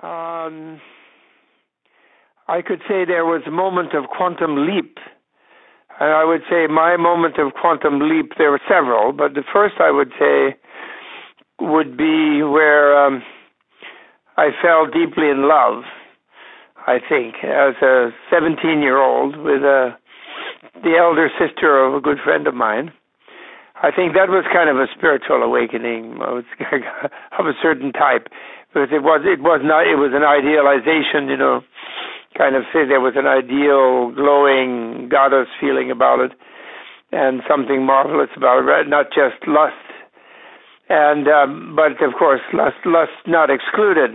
I could say there was a moment of quantum leap. And I would say my moment of quantum leap, there were several, but the first I would say would be where I fell deeply in love, I think, as a 17-year-old with the elder sister of a good friend of mine. I think that was kind of a spiritual awakening of a certain type, because it was an idealization, you know, kind of say there was an ideal, glowing goddess feeling about it, and something marvelous about it, right? Not just lust, and but of course lust not excluded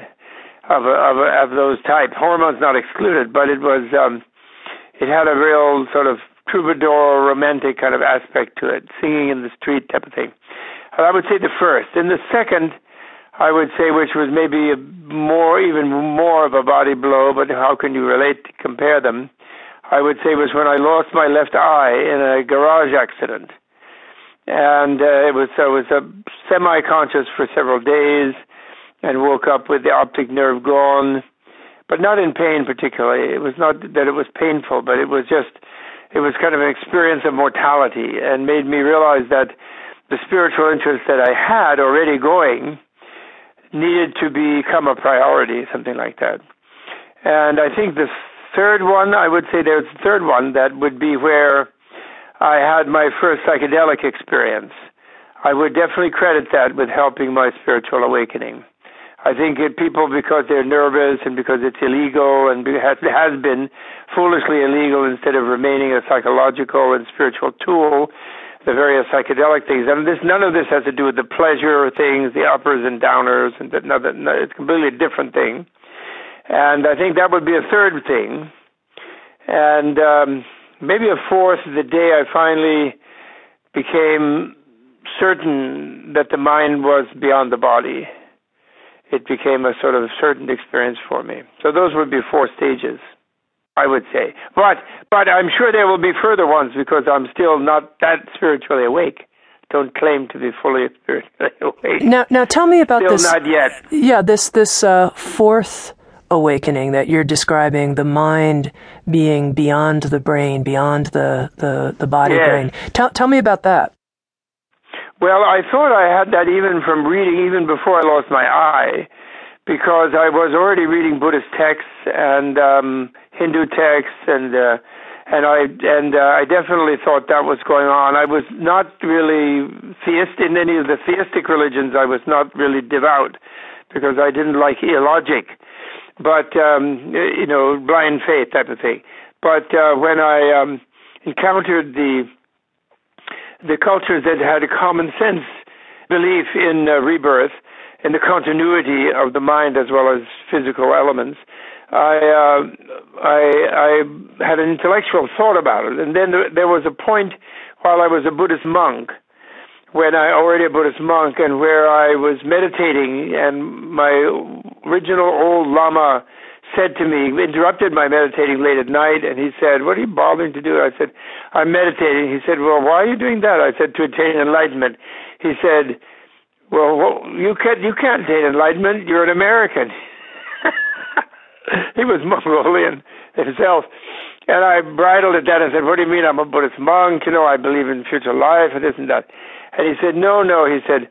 of those type, hormones not excluded, but it was it had a real sort of troubadour, romantic kind of aspect to it, singing in the street type of thing. And I would say the first, and the second, I would say, which was maybe even more of a body blow, but how can you compare them? I would say was when I lost my left eye in a garage accident, and I was semi-conscious for several days, and woke up with the optic nerve gone, but not in pain particularly. It was not that it was painful, but it was just kind of an experience of mortality, and made me realize that the spiritual interest that I had already going needed to become a priority, something like that. And I think the third one, I would say there's a third one that would be where I had my first psychedelic experience. I would definitely credit that with helping my spiritual awakening. I think people, because they're nervous and because it's illegal and has been foolishly illegal instead of remaining a psychological and spiritual tool, the various psychedelic things. And none of this has to do with the pleasure things, the uppers and downers, and it's a completely different thing. And I think that would be a third thing. And maybe a fourth, the day I finally became certain that the mind was beyond the body. It became a sort of certain experience for me. So those would be four stages, I would say. But I'm sure there will be further ones, because I'm still not that spiritually awake. Don't claim to be fully spiritually awake. Now tell me about this. Still not yet. Yeah, this fourth awakening that you're describing, the mind being beyond the brain, beyond the body brain. Tell me about that. Well, I thought I had that even from reading, even before I lost my eye, because I was already reading Buddhist texts and Hindu texts, and I definitely thought that was going on. I was not really theist in any of the theistic religions. I was not really devout, because I didn't like illogic, but you know, blind faith type of thing. But when I encountered the cultures that had a common sense belief in rebirth and the continuity of the mind as well as physical elements, I had an intellectual thought about it. And then there was a point while I was a Buddhist monk, when I already a Buddhist monk, and where I was meditating, and my original old Lama said to me, interrupted my meditating late at night, and he said, "What are you bothering to do?" I said, "I'm meditating." He said, "Well, why are you doing that?" I said, "To attain enlightenment." He said, "Well, you can't attain enlightenment. You're an American." He was Mongolian himself. And I bridled at that and said, "What do you mean? I'm a Buddhist monk. You know, I believe in future life and this and that." And he said, No. He said,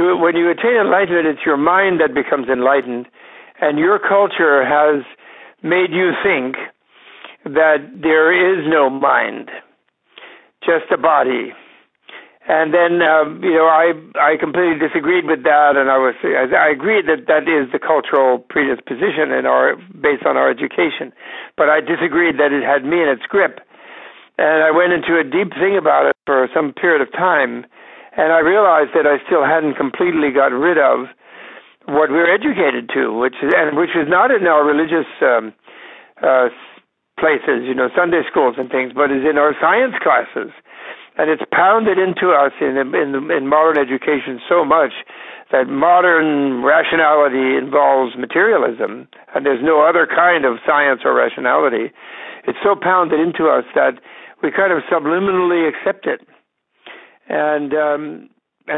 "When you attain enlightenment, it's your mind that becomes enlightened. And your culture has made you think that there is no mind, just a body." And then, you know, I completely disagreed with that, and I agreed that that is the cultural predisposition based on our education. But I disagreed that it had me in its grip. And I went into a deep thing about it for some period of time, and I realized that I still hadn't completely got rid of what we're educated to, which is not in our religious places, you know, Sunday schools and things, but is in our science classes, and it's pounded into us in modern education so much that modern rationality involves materialism, and there's no other kind of science or rationality. It's so pounded into us that we kind of subliminally accept it, and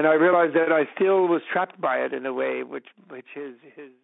I realized that I still was trapped by it in a way, which is his.